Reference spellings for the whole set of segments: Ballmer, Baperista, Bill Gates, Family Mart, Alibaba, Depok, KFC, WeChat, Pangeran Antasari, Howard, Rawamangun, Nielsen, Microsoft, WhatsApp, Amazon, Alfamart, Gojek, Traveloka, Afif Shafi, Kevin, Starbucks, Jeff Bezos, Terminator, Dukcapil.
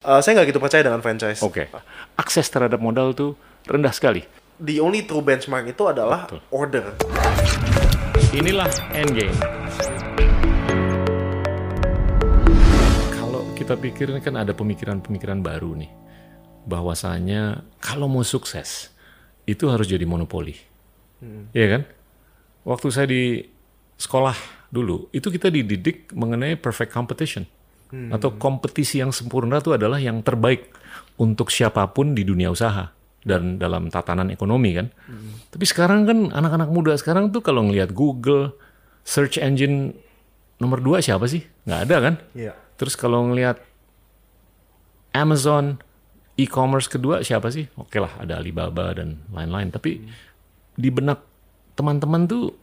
Saya nggak gitu percaya dengan franchise. Oke. Okay. Akses terhadap modal tuh rendah sekali. The only true benchmark itu adalah order. Inilah endgame. Kalau kita pikirin kan ada pemikiran-pemikiran baru nih, bahwasanya kalau mau sukses itu harus jadi monopoli, iya kan? Waktu saya di sekolah dulu itu kita dididik mengenai perfect competition. Atau kompetisi yang sempurna itu adalah yang terbaik untuk siapapun di dunia usaha dan dalam tatanan ekonomi kan. Tapi sekarang kan anak-anak muda sekarang tuh kalau ngelihat Google search engine nomor 2 siapa sih? Nggak ada kan? Yeah. Terus kalau ngelihat Amazon e-commerce kedua siapa sih? Oke lah ada Alibaba dan lain-lain. Tapi di benak teman-teman tuh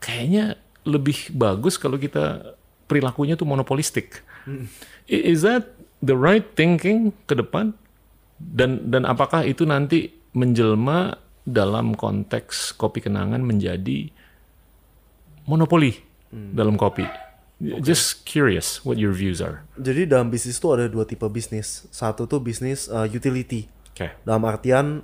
kayaknya lebih bagus kalau kita perilakunya tuh monopolistik. Is that the right thinking ke depan? Dan apakah itu nanti menjelma dalam konteks kopi kenangan menjadi monopoli dalam kopi? Okay. Just curious what your views are. Jadi dalam bisnis tuh ada 2 tipe bisnis. Satu tuh bisnis utility. Okay. Dalam artian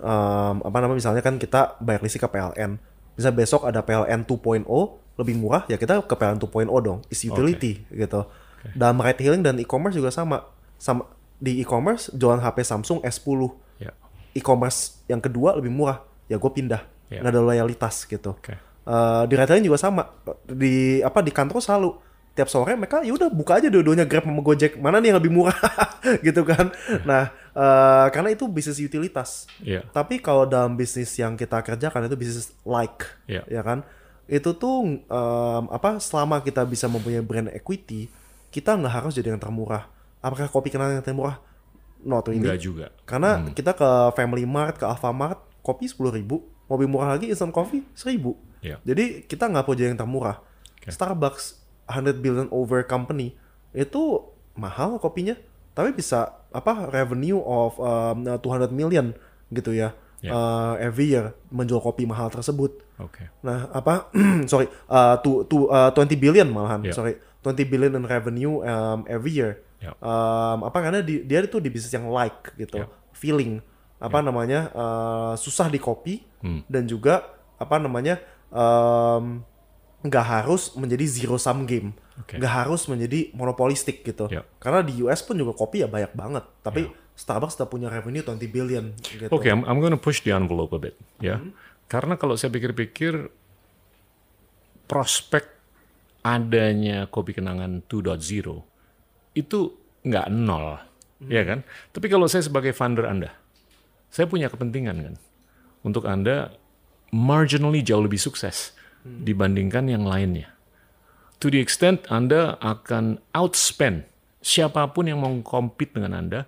misalnya kan kita bayar listrik ke PLN. Misalnya besok ada PLN 2.0 lebih murah ya kita ke PLN 2.0 dong. Is utility gitu. Okay. Dalam retailing dan e-commerce juga sama. Di e-commerce jualan HP Samsung S10. Yeah. E-commerce yang kedua lebih murah. Ya gue pindah. Yeah. Nggak ada loyalitas gitu. Okay. Di retailing juga sama. Di kantor selalu tiap sore mereka ya udah buka aja dua-duanya Grab sama Gojek. Mana nih yang lebih murah gitu kan. Nah, karena itu bisnis utilitas. Yeah. Tapi kalau dalam bisnis yang kita kerjakan itu bisnis like. Yeah. Ya kan? Itu tuh selama kita bisa mempunyai brand equity, kita nggak harus jadi yang termurah. Apakah kopi kenangan yang termurah? No, tuh ini. Enggak juga. Karena kita ke Family Mart, ke Alfamart, kopi 10.000. Mau lebih murah lagi instant coffee 1.000. Yeah. Jadi kita nggak perlu jadi yang termurah. Okay. Starbucks 100 billion over company itu mahal kopinya, tapi bisa revenue of 200 million gitu ya. Yeah. Every year menjual kopi mahal tersebut. Okay. Nah, 20 billion malahan. Yeah. 20 billion in revenue every year. Yeah. Karena dia itu di bisnis yang like gitu. Yeah. Feeling susah di kopi dan juga nggak harus menjadi zero sum game. Okay. Nggak harus menjadi monopolistik gitu. Yeah. Karena di US pun juga kopi ya banyak banget, tapi Starbucks sudah punya revenue 20 billion gitu. Okay, I'm going to push the envelope a bit, ya. Yeah? Karena kalau saya pikir-pikir prospek adanya kopi kenangan 2.0 itu nggak nol, ya kan? Tapi kalau saya sebagai founder Anda, saya punya kepentingan kan untuk Anda marginally jauh lebih sukses dibandingkan yang lainnya. To the extent Anda akan outspend siapapun yang mau compete dengan Anda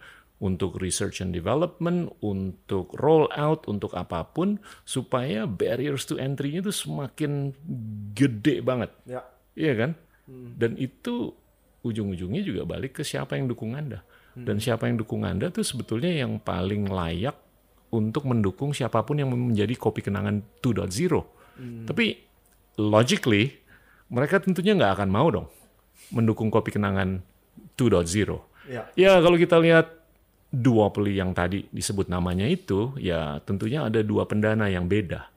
untuk research and development, untuk rollout, untuk apapun, supaya barriers to entry-nya itu semakin gede banget, iya kan? Dan itu ujung-ujungnya juga balik ke siapa yang dukung Anda. Dan siapa yang dukung Anda tuh sebetulnya yang paling layak untuk mendukung siapapun yang menjadi kopi kenangan 2.0. Tapi logically, mereka tentunya nggak akan mau dong mendukung kopi kenangan 2.0. Ya. Ya kalau kita lihat duopoli yang tadi disebut namanya itu, ya tentunya ada 2 pendana yang beda.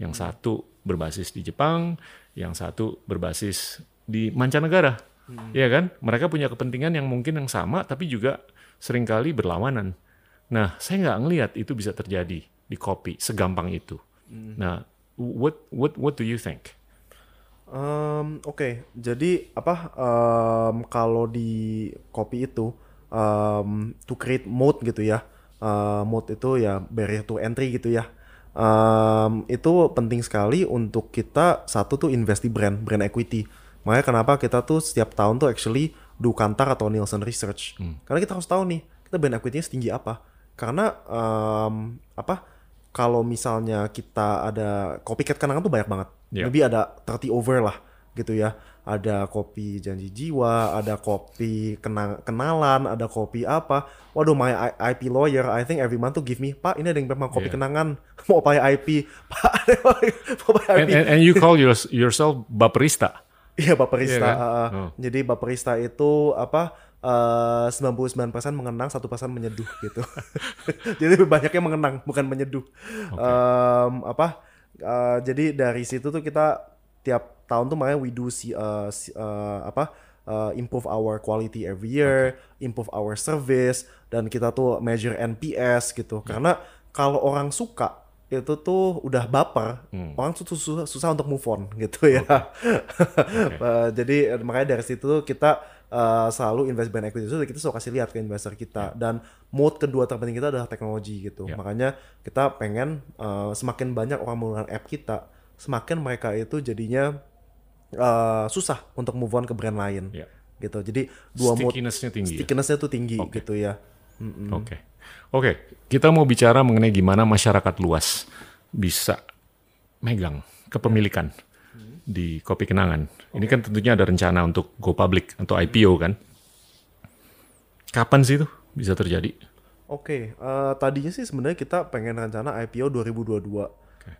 Yang satu berbasis di Jepang, yang satu berbasis di mancanegara. Iya kan? Mereka punya kepentingan yang mungkin yang sama, tapi juga seringkali berlawanan. Nah, saya nggak ngelihat itu bisa terjadi di kopi segampang itu. Nah, what do you think? Oke. Jadi kalau di kopi itu to create mode gitu ya, mode itu ya barrier to entry gitu ya. Itu penting sekali untuk kita satu tuh invest di brand equity. Makanya kenapa kita tuh setiap tahun tuh actually do Kantar atau Nielsen Research. Karena kita harus tahu nih kita brand equity-nya setinggi apa. Karena kalau misalnya kita ada copycat kenangan tuh banyak banget. Yeah. Lebih ada 30 over lah gitu ya. Ada kopi janji jiwa, ada kopi kenalan, ada kopi apa. Waduh, my IP lawyer, I think every month tuh give me, Pak ini ada yang memang kopi kenangan. Mau pakai IP, Pak. Mau pakai IP. And you call yourself Baperista. Iya, Baperista. Yeah, kan? Jadi Baperista itu 99% mengenang, 1% menyeduh gitu. Jadi banyaknya mengenang, bukan menyeduh. Okay. Jadi dari situ tuh kita tiap tahun tuh makanya we do see, improve our quality every year, okay, improve our service, dan kita tuh measure NPS gitu. Yeah. Karena kalau orang suka itu tuh udah baper, orang tuh susah untuk move on gitu ya. Okay. Okay. Jadi makanya dari situ kita selalu invest in equity, jadi kita selalu kasih lihat ke investor kita. Yeah. Dan mode kedua terpenting kita adalah teknologi gitu. Yeah. Makanya kita pengen semakin banyak orang menggunakan app kita, semakin mereka itu jadinya susah untuk move on ke brand lain. Yeah. Gitu. Jadi dua stickiness-nya mode, tinggi, stickiness-nya tuh tinggi, okay, gitu ya. Mm-hmm. Oke. Okay. Oke, kita mau bicara mengenai gimana masyarakat luas bisa megang kepemilikan di Kopi Kenangan. Ini kan tentunya ada rencana untuk go public atau IPO kan? Kapan sih itu bisa terjadi? Oke, tadinya sih sebenarnya kita pengen rencana IPO 2022. Okay.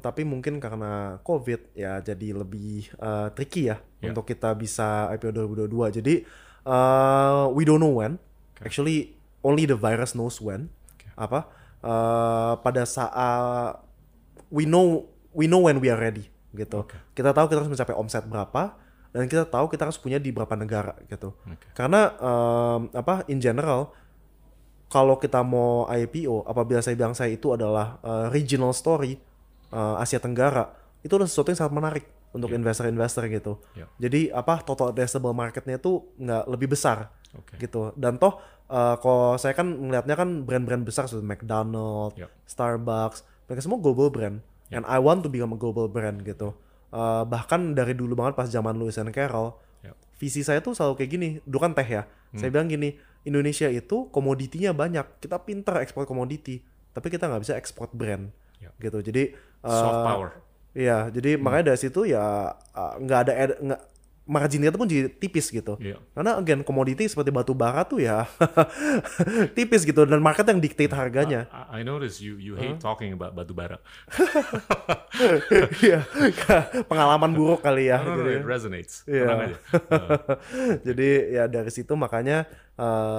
Tapi mungkin karena COVID ya jadi lebih tricky ya, yeah, untuk kita bisa IPO 2022. Jadi we don't know when. Okay. Actually only the virus knows when. Okay. Pada saat we know when we are ready gitu. Okay. Kita tahu kita harus mencapai omset berapa dan kita tahu kita harus punya di berapa negara gitu. Okay. Karena in general kalau kita mau IPO, apabila saya bilang saya itu adalah regional story Asia Tenggara, itu adalah sesuatu yang sangat menarik untuk investor-investor gitu. Yeah. Jadi total addressable marketnya itu nggak lebih besar. Okay. Gitu. Dan toh kalau saya kan melihatnya kan brand-brand besar seperti McDonald's, yep, Starbucks, mereka semua global brand, yep, and I want to become a global brand gitu. Bahkan dari dulu banget pas zaman Lewis and Carroll, yep, visi saya tuh selalu kayak gini, dulu kan teh ya, saya bilang gini, Indonesia itu komoditinya banyak, kita pintar ekspor komoditi, tapi kita nggak bisa ekspor brand, yep, gitu. Jadi soft power. Iya, jadi makanya dari situ ya nggak ada margin kita pun jadi tipis gitu, yeah, karena again komoditi seperti batu bara tuh ya tipis gitu dan market yang dictate harganya. I notice you hate talking about batu bara. Iya, pengalaman buruk kali ya. No, it resonates. Yeah. Jadi ya dari situ makanya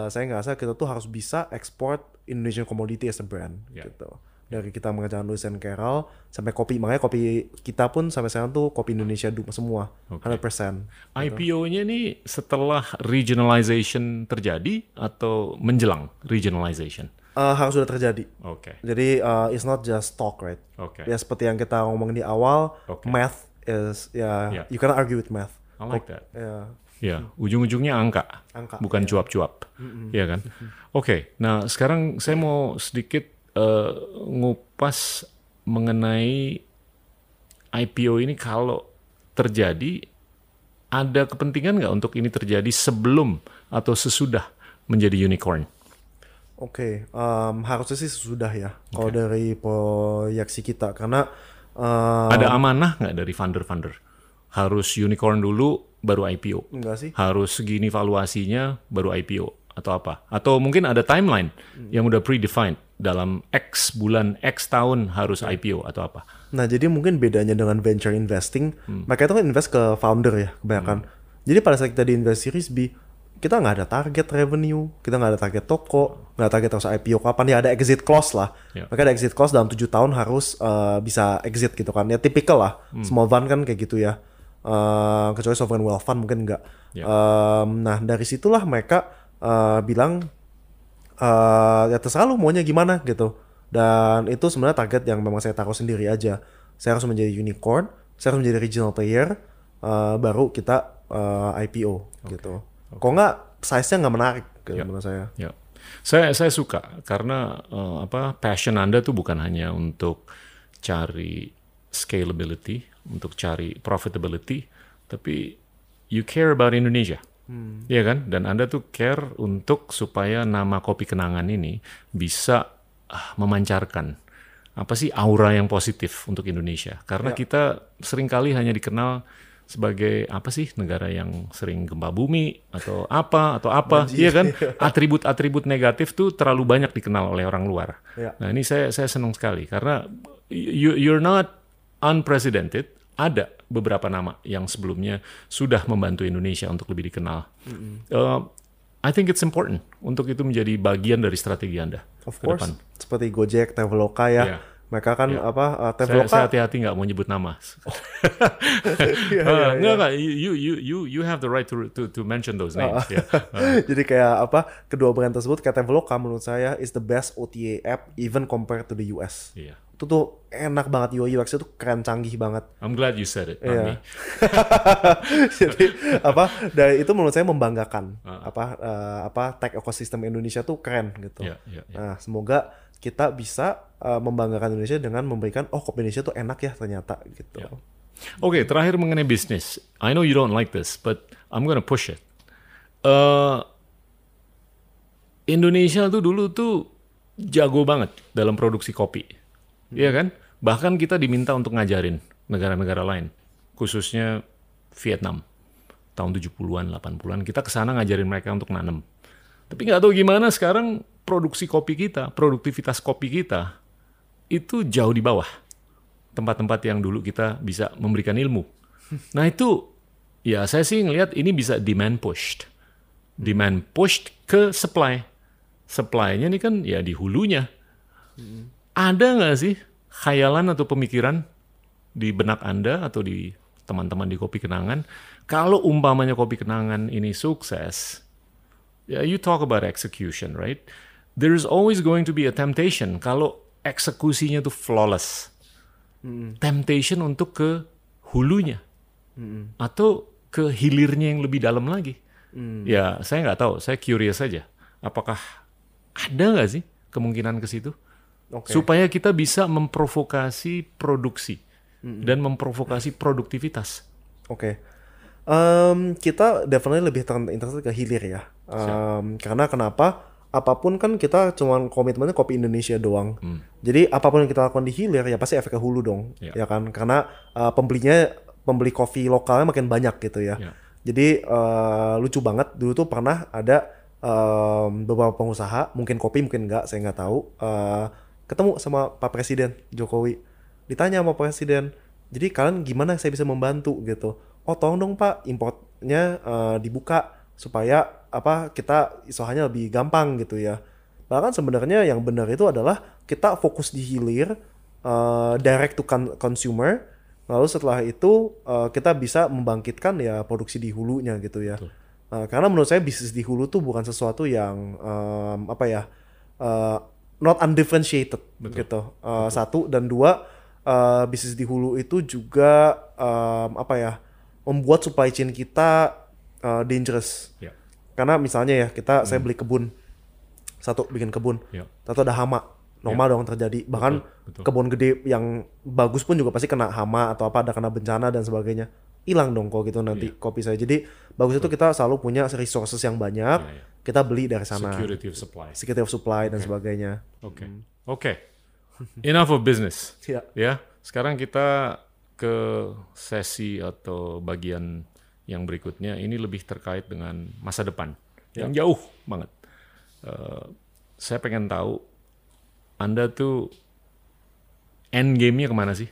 saya ngerasa kita tuh harus bisa ekspor Indonesian commodity as a brand, yeah, gitu. Dari kita mengerjakan Lewis and Carroll sampai kopi, makanya kopi kita pun sampai sekarang tuh kopi Indonesia semua, okay, 100%. IPO-nya ini setelah regionalization terjadi atau menjelang regionalization? Harus sudah terjadi. Oke. Okay. Jadi it's not just talk, right? Oke. Okay. Ya seperti yang kita ngomongin di awal, okay, math is yeah, you cannot argue with math. I like that. Yeah. Ya, ujung-ujungnya angka. Bukan cuap-cuap. Iya kan? Oke. Okay. Nah, sekarang saya mau sedikit ngupas mengenai IPO ini. Kalau terjadi, ada kepentingan nggak untuk ini terjadi sebelum atau sesudah menjadi unicorn? Oke, harusnya sih sesudah ya, okay, kalau dari proyeksi kita, karena ada amanah nggak dari founder-founder? Harus unicorn dulu baru IPO? Enggak sih. Harus segini valuasinya baru IPO? Atau apa? Atau mungkin ada timeline yang udah predefined dalam X bulan, X tahun harus IPO atau apa? Nah, jadi mungkin bedanya dengan venture investing, mereka itu kan invest ke founder ya kebanyakan. Jadi pada saat kita di invest series B, kita nggak ada target revenue, kita nggak ada target toko, nggak ada target harus IPO kapan, ya ada exit clause lah. Yeah. Mereka ada exit clause dalam 7 tahun harus bisa exit gitu kan. Ya tipikal lah, small fund kan kayak gitu ya. Kecuali sovereign wealth fund mungkin nggak. Yeah. Nah, dari situlah mereka bilang ya terserah lu maunya gimana gitu, dan itu sebenarnya target yang memang saya taruh sendiri aja. Saya harus menjadi unicorn, saya harus menjadi regional player, baru kita IPO, okay, gitu. Okay. Kalau nggak size-nya nggak menarik gitu, yeah, menurut saya. Yeah. Saya suka karena passion Anda tuh bukan hanya untuk cari scalability, untuk cari profitability, tapi you care about Indonesia. Iya kan? Dan Anda tuh care untuk supaya nama Kopi Kenangan ini bisa memancarkan apa sih aura yang positif untuk Indonesia. Karena kita seringkali hanya dikenal sebagai apa sih negara yang sering gempa bumi atau apa, iya kan? Atribut-atribut negatif tuh terlalu banyak dikenal oleh orang luar. Ya. Nah ini saya senang sekali karena you're not unprecedented. Ada beberapa nama yang sebelumnya sudah membantu Indonesia untuk lebih dikenal. I think it's important untuk itu menjadi bagian dari strategi Anda. Of course, depan. Seperti Gojek, Traveloka ya. Yeah. Mereka kan Traveloka. Saya hati-hati nggak mau nyebut nama. You have the right to mention those names. Yeah. Jadi kayak kedua brand tersebut kayak Traveloka menurut saya is the best OTA app even compared to the US. Iya. Yeah. Itu tuh enak banget, UI UX-nya tuh keren, canggih banget. I'm glad you said it, not me. Jadi dari itu menurut saya membanggakan. Tech ekosistem Indonesia tuh keren gitu. Nah, semoga kita bisa membanggakan Indonesia dengan memberikan kopi Indonesia tuh enak ya ternyata gitu. Yeah. Oke, terakhir mengenai bisnis. I know you don't like this, but I'm gonna push it. Indonesia tuh dulu tuh jago banget dalam produksi kopi. Iya kan? Bahkan kita diminta untuk ngajarin negara-negara lain, khususnya Vietnam. Tahun 70-an, 80-an, kita kesana ngajarin mereka untuk nanam. Tapi nggak tahu gimana sekarang produksi kopi kita, produktivitas kopi kita, itu jauh di bawah tempat-tempat yang dulu kita bisa memberikan ilmu. Nah itu, ya saya sih ngelihat ini bisa demand pushed. Demand pushed ke supply. Supply-nya ini kan ya di hulunya. Ada nggak sih khayalan atau pemikiran di benak Anda atau di teman-teman di Kopi Kenangan, kalau umpamanya Kopi Kenangan ini sukses, ya you talk about execution, right? There is always going to be a temptation kalau eksekusinya tuh flawless. Temptation untuk ke hulunya atau ke hilirnya yang lebih dalam lagi. Ya saya nggak tahu, saya curious saja. Apakah ada nggak sih kemungkinan ke situ? Okay. Supaya kita bisa memprovokasi produksi dan memprovokasi produktivitas. Oke, kita definitely lebih interested ke hilir ya. Karena kenapa? Apapun kan kita cuma komitmennya kopi Indonesia doang. Jadi apapun yang kita lakukan di hilir ya pasti efek ke hulu dong, ya kan? Karena pembeli kopi lokalnya makin banyak gitu ya. Jadi lucu banget dulu tuh pernah ada beberapa pengusaha, mungkin kopi mungkin enggak, saya nggak tahu. Ketemu sama Pak Presiden Jokowi, ditanya sama Presiden, jadi kalian gimana saya bisa membantu gitu? Oh tolong dong Pak, importnya dibuka supaya kita usahanya lebih gampang gitu ya. Bahkan sebenarnya yang benar itu adalah kita fokus di hilir, direct to consumer, lalu setelah itu kita bisa membangkitkan ya produksi di hulunya gitu ya. Karena menurut saya bisnis di hulu tuh bukan sesuatu yang not undifferentiated. Betul. Gitu. Satu, dan dua, bisnis di hulu itu juga membuat supply chain kita dangerous. Yeah. Karena misalnya ya saya beli kebun, satu bikin kebun, satu ada hama, normal dong terjadi. Bahkan kebun gede yang bagus pun juga pasti kena hama atau ada kena bencana dan sebagainya. Hilang dong kok gitu nanti kopi saya. Jadi bagus itu kita selalu punya resources yang banyak, kita beli dari sana. Security of supply dan sebagainya. Oke. Enough of business. Ya. Sekarang kita ke sesi atau bagian yang berikutnya. Ini lebih terkait dengan masa depan yang jauh banget. Saya pengen tahu Anda tuh end game-nya kemana sih?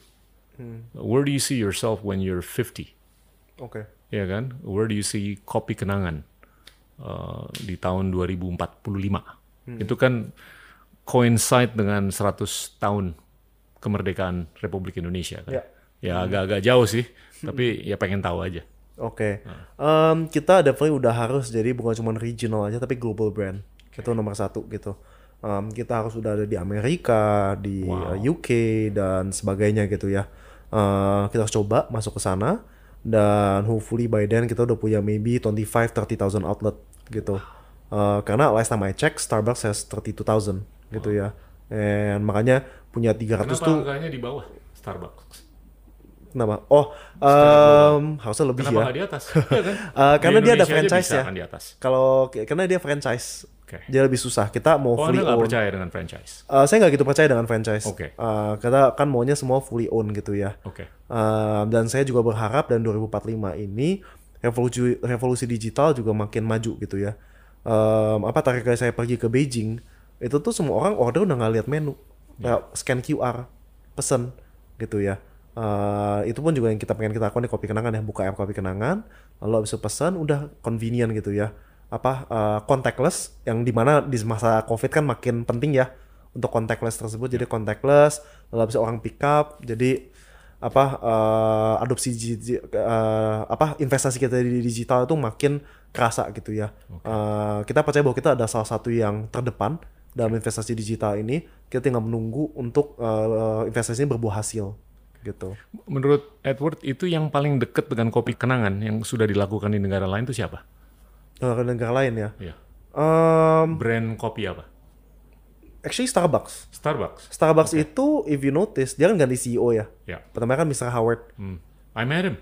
Where do you see yourself when you're 50? Oke. Iya kan? Where do you see Kopi Kenangan di tahun 2045? Itu kan coincide dengan 100 tahun kemerdekaan Republik Indonesia kan? Ya agak-agak jauh sih, tapi ya pengen tahu aja. Oke. Kita definitely udah harus jadi bukan cuma regional aja tapi global brand. Itu nomor satu gitu. Kita harus udah ada di Amerika, di UK dan sebagainya gitu ya. Kita harus coba masuk ke sana. Dan hopefully by then kita udah punya maybe 25-30,000 outlet gitu. Karena last time I check Starbucks has 32,000 gitu ya. And makanya punya 300 tuh. Kenapa angkanya di bawah Starbucks? Kenapa? Oh, harusnya lebih. Kenapa nggak di atas? Karena dia ada franchise ya. Karena dia franchise. Dia lebih susah. Kita mau fully own. Anda nggak percaya dengan franchise? Saya nggak gitu percaya dengan franchise. Karena kan maunya semua fully own gitu ya. Dan saya juga berharap dan 2045 ini revolusi digital juga makin maju gitu ya. Terakhir kali saya pergi ke Beijing itu tuh semua orang order udah nggak lihat menu, scan QR, pesen gitu ya. Itu pun juga yang kita pengen kita lakukan di Kopi Kenangan ya, buka app Kopi Kenangan, lalu abis itu pesan udah convenient gitu ya. apa contactless, yang dimana di masa COVID kan makin penting ya untuk contactless tersebut. Jadi contactless, lalu bisa orang pick up. Jadi apa adopsi apa investasi kita di digital itu makin kerasa gitu ya. Okay. Kita percaya bahwa kita ada salah satu yang terdepan dalam investasi digital ini. Kita tinggal menunggu untuk investasinya berbuah hasil. Gitu. Menurut Edward, itu yang paling dekat dengan Kopi Kenangan yang sudah dilakukan di negara lain itu siapa? Negara lain ya. Iya. Brand kopi apa? Actually Starbucks. Starbucks itu, if you notice, dia kan ganti CEO ya. Yeah. Pertama kan Mr. Howard. Hmm. I met him.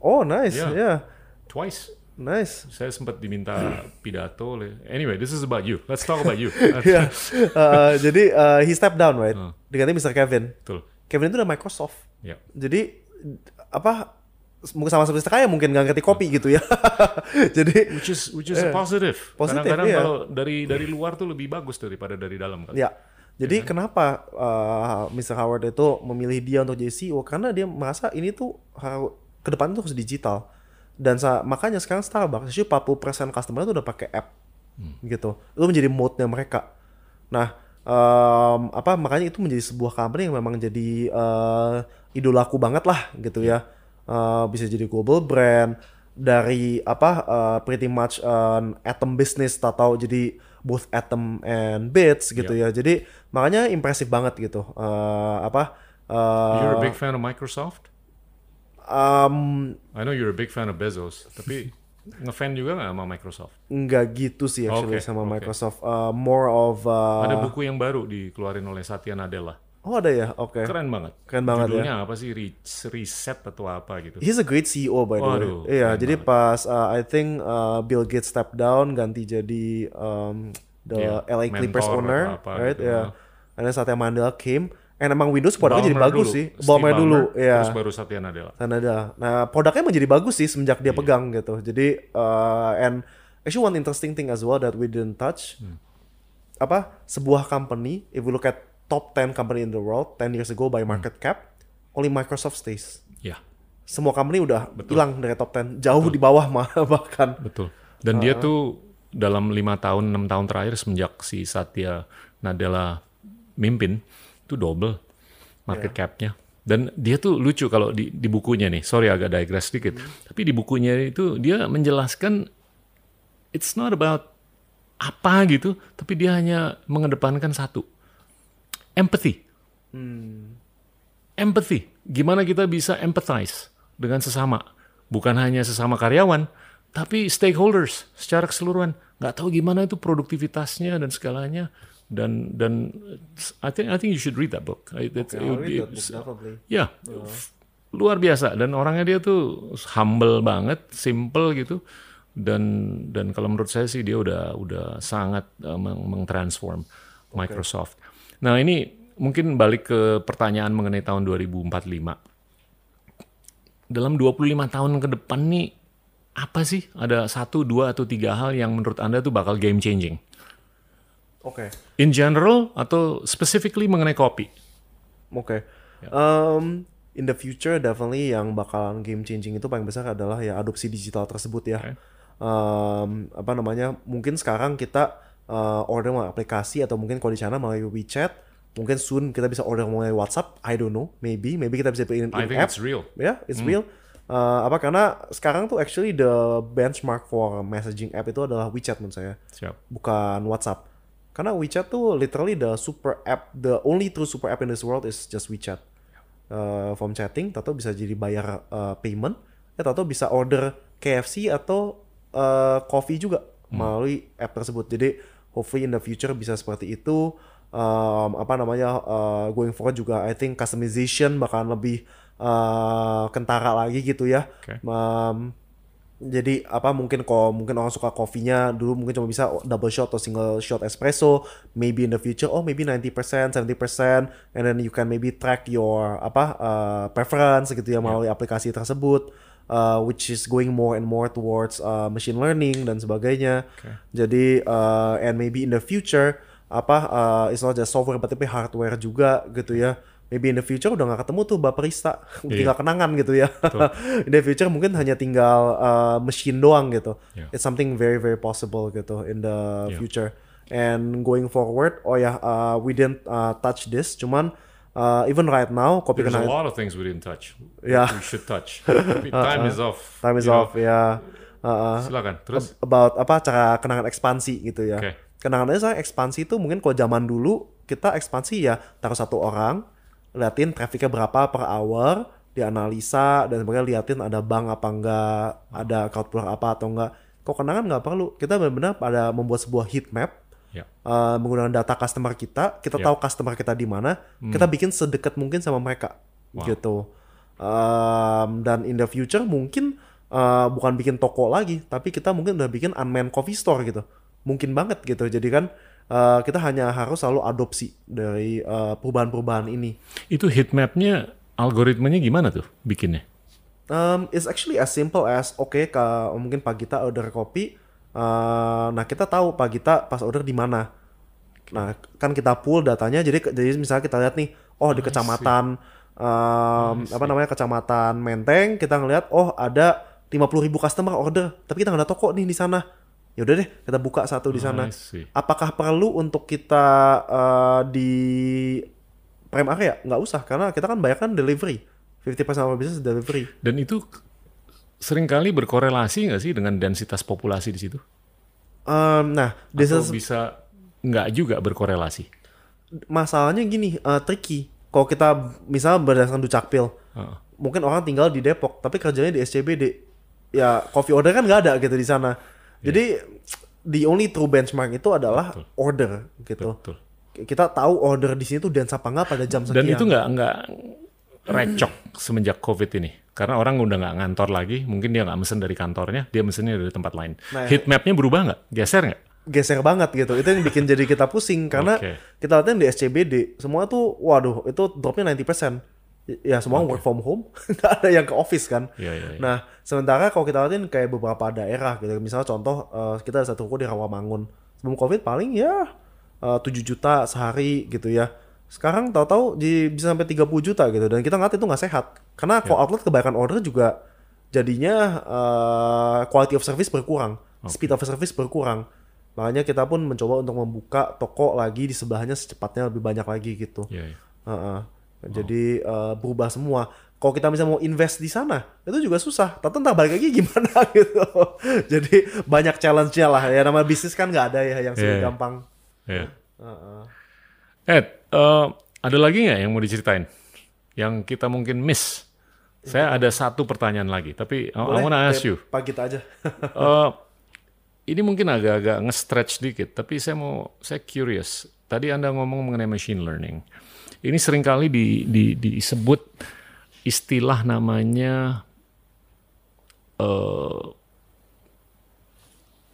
Oh nice. Yeah. Twice. Nice. Saya sempat diminta pidato. Anyway, this is about you. Let's talk about you. Yeah. Jadi he stepped down, right? Diganti Mr. Kevin. Betul. Kevin itu udah Microsoft. Yeah. Jadi apa? Mungkin sama seperti kaya, mungkin nggak ngerti kopi gitu ya. Jadi which is positive. Kadang-kadang kalau dari luar tuh lebih bagus daripada dari dalam kan. Ya. Jadi kenapa Mr. Howard itu memilih dia untuk jadi CEO? Karena dia merasa ini tuh ke depan tuh harus digital. Dan makanya sekarang Starbucks 40% customer itu udah pakai app. Gitu. Itu menjadi mode-nya mereka. Nah, makanya itu menjadi sebuah company yang memang jadi idolaku banget lah gitu ya. Bisa jadi global brand dari pretty much atom business atau jadi both atom and bits gitu ya. Jadi makanya impresif banget gitu. You're a big fan of Microsoft? I know you're a big fan of Bezos, tapi ngefan juga nggak sama Microsoft? Nggak gitu sih actually sama Microsoft. More of ada buku yang baru dikeluarin oleh Satya Nadella. Oh ada ya, oke. Keren banget. Judulnya apa sih, reset atau apa gitu. He's a great CEO by the way. Iya, jadi pas I think Bill Gates step down, ganti jadi the LA Clippers owner, right? Iya. Ada Satya Nadella came, and emang Windows produknya jadi bagus sih. Ballmer dulu, ya. Terus baru Satya Nadella. Nah, produknya menjadi bagus sih semenjak dia pegang gitu. Jadi and actually one interesting thing as well that we didn't touch, sebuah company, if you look at top 10 company in the world 10 years ago by market cap, only Microsoft stays. Ya. Semua company udah hilang dari top 10, jauh di bawah bahkan. Betul. Dan dia tuh dalam 5 tahun, 6 tahun terakhir semenjak si Satya Nadella mimpin, itu double market cap-nya. Dan dia tuh lucu kalau di bukunya nih, sorry agak digress sedikit, tapi di bukunya itu dia menjelaskan it's not about apa gitu, tapi dia hanya mengedepankan satu. Empathy. Empathy. Gimana kita bisa empathize dengan sesama. Bukan hanya sesama karyawan, tapi stakeholders secara keseluruhan. Nggak tahu gimana itu produktivitasnya dan segalanya. Dan I think you should read that book. I'll read that book, definitely. Yeah. Luar biasa. Dan orangnya dia tuh humble banget, simple gitu. Dan kalau menurut saya sih dia udah sangat mengtransform Microsoft. Nah ini mungkin balik ke pertanyaan mengenai tahun 2045. Dalam 25 tahun ke depan nih, apa sih ada 1, 2, atau 3 hal yang menurut Anda tuh bakal game changing? Oke. In general atau specifically mengenai kopi? Oke. In the future definitely yang bakalan game changing itu paling besar adalah ya adopsi digital tersebut ya. Okay. Mungkin sekarang kita order melalui aplikasi atau mungkin kalau di sana melalui WeChat, mungkin soon kita bisa order melalui WhatsApp. I don't know, maybe kita bisa pakai app. I think it's real. Yeah, it's real. Karena sekarang tuh actually the benchmark for messaging app itu adalah WeChat menurut saya. Siap. Bukan WhatsApp. Karena WeChat tuh literally the super app, the only true super app in this world is just WeChat. From chatting, atau bisa jadi bayar payment, atau bisa order KFC atau coffee juga melalui app tersebut. Jadi hopefully in the future bisa seperti itu. Going forward juga I think customization bakalan lebih kentara lagi gitu ya. Okay. Jadi mungkin kalau mungkin orang suka kopinya dulu mungkin cuma bisa double shot atau single shot espresso, maybe in the future maybe 90%, 70% and then you can maybe track your preference gitu ya melalui aplikasi tersebut. Which is going more and more towards machine learning dan sebagainya. Okay. Jadi and maybe in the future it's not just software tapi hardware juga gitu ya. maybe in the future udah gak ketemu tuh Baperista, tinggal kenangan gitu ya. In the future mungkin hanya tinggal mesin doang gitu. It's something very very possible gitu in the future. And going forward, we didn't touch this, cuman even right now, Kopi Kenangan. There's a lot of things we didn't touch. Yeah. We should touch. Time is off. Time is off, ya. Yeah. Silakan, terus. About apa cara kenangan ekspansi gitu ya. Okay. Kenangannya saya ekspansi itu mungkin kalau zaman dulu, kita ekspansi ya taruh satu orang, liatin trafiknya berapa per hour, dianalisa dan sebagainya, liatin ada bank apa enggak, ada crowd puller apa atau enggak. Kok kenangan nggak perlu, kita benar-benar pada membuat sebuah heat map, menggunakan data customer kita tahu customer kita di mana, kita bikin sedekat mungkin sama mereka, gitu. Dan in the future mungkin bukan bikin toko lagi, tapi kita mungkin udah bikin unmanned coffee store gitu, mungkin banget gitu. Jadi kan kita hanya harus selalu adopsi dari perubahan-perubahan ini. Itu heat map-nya, algoritmanya gimana tuh bikinnya? It's actually as simple as mungkin Pak Gita order kopi, nah kita tahu Pak Gita pas order di mana. Nah kan kita pull datanya, jadi misalnya kita lihat nih, di kecamatan kecamatan Menteng, kita ngelihat ada 50.000 customer order, tapi kita nggak ada toko nih di sana. Yaudah deh, kita buka satu di sana. Apakah perlu untuk kita di prime area? Nggak usah, karena kita kan bayarkan delivery. 50% of our business delivery. Dan itu seringkali berkorelasi nggak sih dengan densitas populasi di situ? Atau bisa nggak juga berkorelasi? Masalahnya gini, tricky. Kalau kita misalnya berdasarkan Dukcapil, mungkin orang tinggal di Depok, tapi kerjanya di SCBD. Ya, coffee order kan nggak ada gitu di sana. Jadi the only true benchmark itu adalah order gitu. Betul. Kita tahu order di sini tuh dense apa nggak pada jam sekian. Dan itu nggak recok semenjak COVID ini. Karena orang udah nggak ngantor lagi, mungkin dia nggak mesen dari kantornya, dia mesennya dari tempat lain. Nah, heat mapnya berubah nggak? Geser nggak? Geser banget gitu. Itu yang bikin jadi kita pusing karena kita lihatnya di SCBD semua tuh, waduh, itu dropnya 90%. Ya semua work from home, nggak ada yang ke office kan. Nah sementara kalau kita lihatin kayak beberapa daerah gitu, misalnya contoh kita ada satu ruko di Rawamangun sebelum COVID paling 7 juta sehari gitu ya. Sekarang tahu-tahu bisa sampai 30 juta gitu, dan kita ngeliat itu nggak sehat karena kalau outlet kebanyakan order juga jadinya quality of service berkurang, speed of service berkurang. Makanya kita pun mencoba untuk membuka toko lagi di sebelahnya secepatnya lebih banyak lagi gitu. Jadi berubah semua. Kalau kita misalnya mau invest di sana, itu juga susah. Tapi entah balik lagi gimana gitu. Jadi banyak challenge-nya lah. Ya nama bisnis kan nggak ada ya yang gampang. Ed, ada lagi nggak yang mau diceritain? Yang kita mungkin miss? Saya ada satu pertanyaan lagi. Tapi boleh, I wanna ask you. Pak Gita aja. Ini mungkin agak-agak nge-stretch dikit. Tapi saya curious. Tadi Anda ngomong mengenai machine learning. Ini seringkali disebut istilah namanya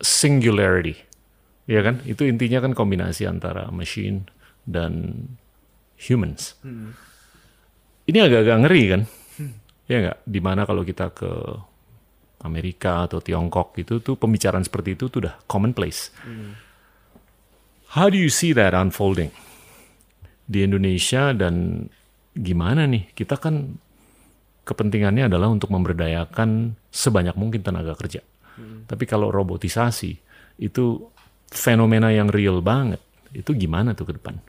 singularity, ya kan? Itu intinya kan kombinasi antara machine dan humans. Ini agak-agak ngeri kan? Ya nggak? Dimana kalau kita ke Amerika atau Tiongkok itu tuh pembicaraan seperti itu tuh udah commonplace. How do you see that unfolding di Indonesia, dan gimana nih? Kita kan kepentingannya adalah untuk memberdayakan sebanyak mungkin tenaga kerja. Tapi kalau robotisasi, itu fenomena yang real banget. Itu gimana tuh ke depan?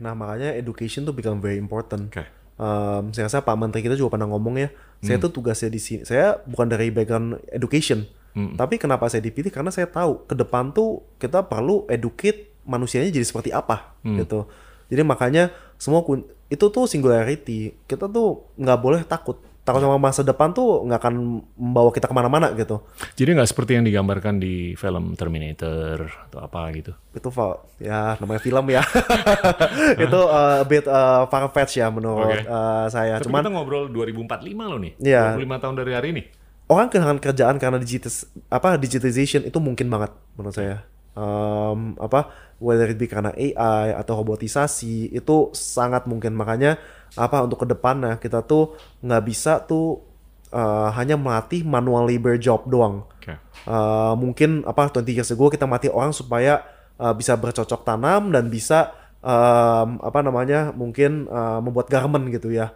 Nah makanya education tuh become very important. Saya rasa Pak Menteri kita juga pernah ngomong ya, saya tuh tugasnya di sini, saya bukan dari background education, tapi kenapa saya dipilih? Karena saya tahu ke depan tuh kita perlu educate manusianya jadi seperti apa gitu. Jadi makanya semua itu tuh singularity. Kita tuh nggak boleh takut sama masa depan tuh nggak akan membawa kita kemana-mana gitu. Jadi nggak seperti yang digambarkan di film Terminator atau apa gitu. Itu ya namanya film ya. Itu a bit far-fetched ya menurut saya. Tapi cuman kita ngobrol 2045 loh nih. 25 tahun dari hari ini. Orang kehilangan kerjaan karena digitalization itu mungkin banget menurut saya. Whether it be karena AI atau robotisasi itu sangat mungkin. Makanya untuk ke depannya kita tuh nggak bisa tuh hanya melatih manual labor job doang. Mungkin 20 years ago kita melatih orang supaya bisa bercocok tanam dan bisa membuat garment gitu ya.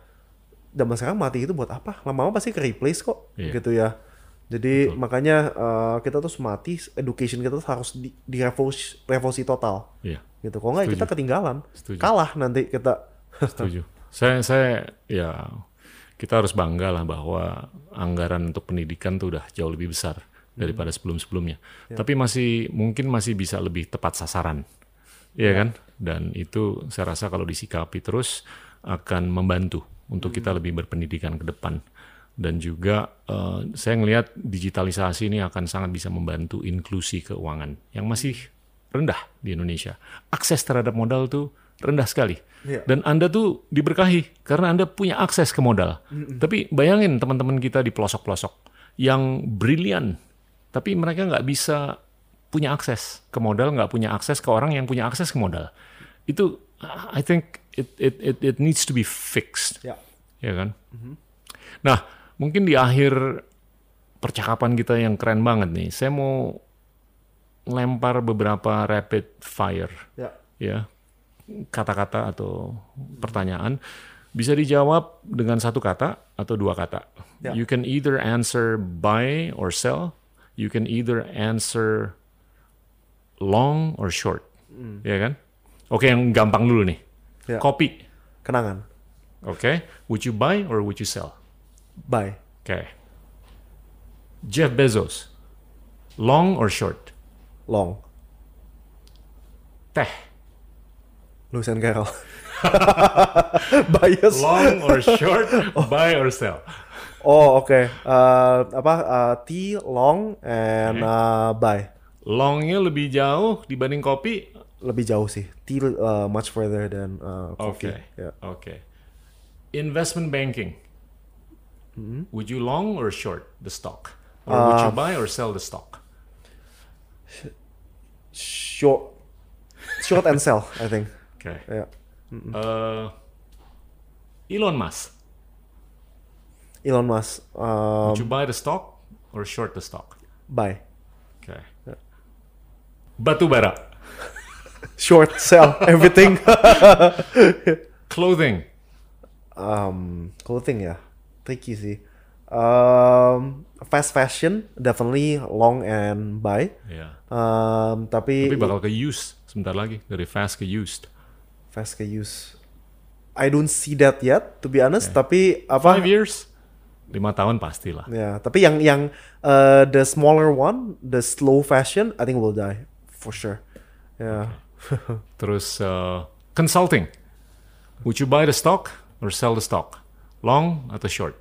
Zaman sekarang mati itu buat apa? Lama-lama pasti ke-replace kok, iya, gitu ya. Jadi betul, makanya kita terus mati, education kita terus harus direvolusi total, iya, gitu. Kalau nggak kita ketinggalan, setuju, kalah nanti kita. Setuju. Saya ya kita harus bangga lah bahwa anggaran untuk pendidikan tuh udah jauh lebih besar daripada sebelum-sebelumnya. Ya. Tapi mungkin masih bisa lebih tepat sasaran, ya kan? Dan itu saya rasa kalau disikapi terus akan membantu untuk kita lebih berpendidikan ke depan. Dan juga saya ngelihat digitalisasi ini akan sangat bisa membantu inklusi keuangan yang masih rendah di Indonesia. Akses terhadap modal tuh rendah sekali. Yeah. Dan Anda tuh diberkahi karena Anda punya akses ke modal. Mm-mm. Tapi bayangin teman-teman kita di pelosok-pelosok yang brilian, tapi mereka nggak bisa punya akses ke modal, nggak punya akses ke orang yang punya akses ke modal. Itu I think it needs to be fixed. Yeah. Ya kan? Mm-hmm. Nah, mungkin di akhir percakapan kita yang keren banget nih, saya mau lempar beberapa rapid fire, ya, kata-kata atau pertanyaan, bisa dijawab dengan satu kata atau dua kata. Ya. You can either answer buy or sell, you can either answer long or short, ya kan? Oke, yang gampang dulu nih, ya. Kopi Kenangan. Oke, would you buy or would you sell? Buy. Okay. Jeff Bezos. Long or short? Long. Teh. Lewis and Carroll. Bias. Long or short? Buy or sell? Oh, oke. Okay. Tea, long, and buy. Longnya lebih jauh dibanding kopi? Lebih jauh sih. Tea much further than kopi. Oke. Okay. Yeah. Okay. Investment banking. Mm-hmm. Would you long or short the stock? Or would you buy or sell the stock? Short and sell, I think. Okay. Yeah. Mm-hmm. Elon Musk. Would you buy the stock or short the stock? Buy. Okay. Yeah. Batubara. Short, sell, everything. Clothing. Clothing, yeah. Tricky sih. Fast fashion definitely long and buy. Yeah. Tapi bakal ke use sebentar lagi, dari fast ke used. Fast ke use. I don't see that yet, to be honest. Okay. Tapi 5 tahun pastilah. Ya, yeah, tapi yang the smaller one, the slow fashion, I think will die for sure. Ya. Yeah. Okay. Terus consulting. Would you buy the stock or sell the stock? Long atau short?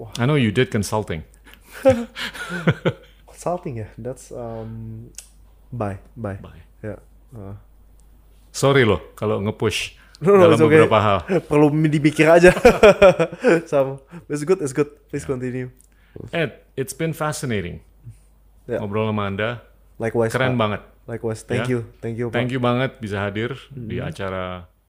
Wow. I know you did consulting. Consulting ya, that's buy. Yeah. Sorry loh kalau nge-push dalam beberapa hal. Perlu dipikir aja. Sama. It's good. Please continue. Ed, it's been fascinating. Yeah. Ngobrol sama Anda. Likewise. Keren banget. Likewise. Thank you. Thank you banget bisa hadir di acara